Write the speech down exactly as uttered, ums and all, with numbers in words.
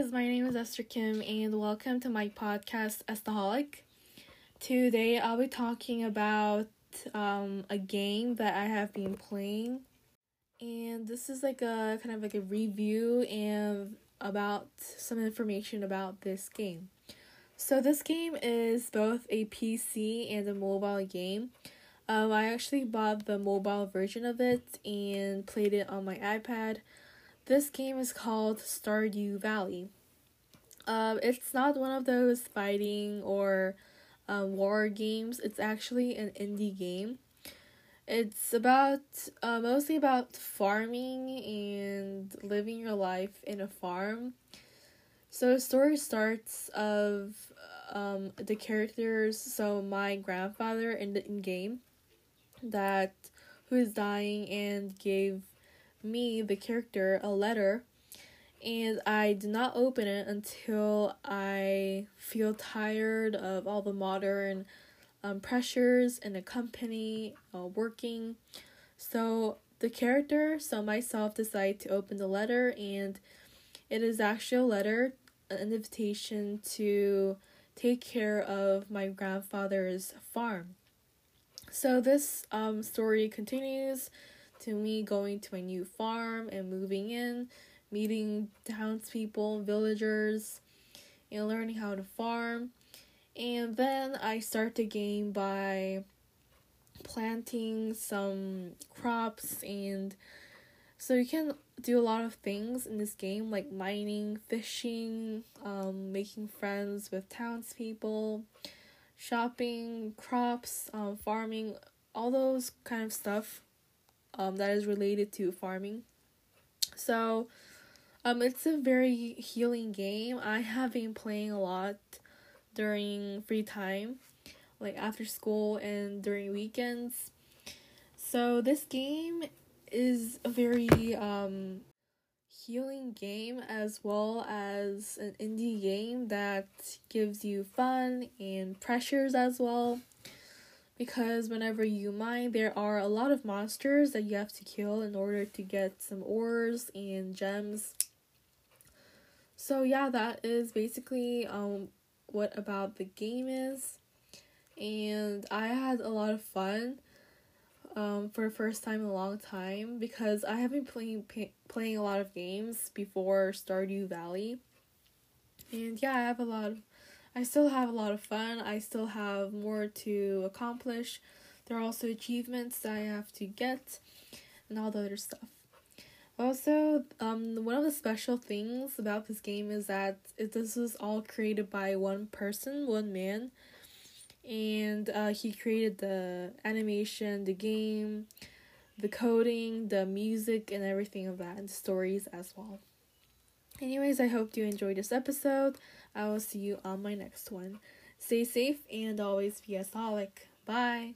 guys, my name is Esther Kim and welcome to my podcast Estaholic. Today I'll be talking about um, a game that I have been playing, and this is like a kind of like a review and about some information about this game. So this game is both a P C and a mobile game. Um, I actually bought the mobile version of it and played it on my iPad. This game is called Stardew Valley. Um, it's not one of those fighting or um, war games. It's actually an indie game. It's about uh, mostly about farming and living your life in a farm. So the story starts of um, the characters. So my grandfather in the in game that who is dying and gave me, the character, a letter, and I did not open it until I feel tired of all the modern um, pressures in the company uh, working. So the character, so myself, decided to open the letter, and it is actually a letter, an invitation to take care of my grandfather's farm. So this um story continues to me going to my new farm and moving in, meeting townspeople, villagers, and learning how to farm. And then I start the game by planting some crops, and so you can do a lot of things in this game, like mining, fishing, um, making friends with townspeople, shopping, crops, um, farming, all those kind of stuff. Um, that is related to farming. So um, it's a very healing game. I have been playing a lot during free time, like after school and during weekends. So this game is a very um, healing game, as well as an indie game that gives you fun and pressures as well. Because whenever you mine, there are a lot of monsters that you have to kill in order to get some ores and gems. So yeah, that is basically um what about the game is. And I had a lot of fun um for the first time in a long time, because I have been playing pay- playing a lot of games before Stardew Valley. And yeah, I have a lot of I still have a lot of fun. I still have more to accomplish. There are also achievements that I have to get and all the other stuff. Also, um, one of the special things about this game is that it, this was all created by one person, one man. And uh, he created the animation, the game, the coding, the music, and everything of that, and the stories as well. Anyways, I hope you enjoyed this episode. I will see you on my next one. Stay safe and always be Estaholic. Bye!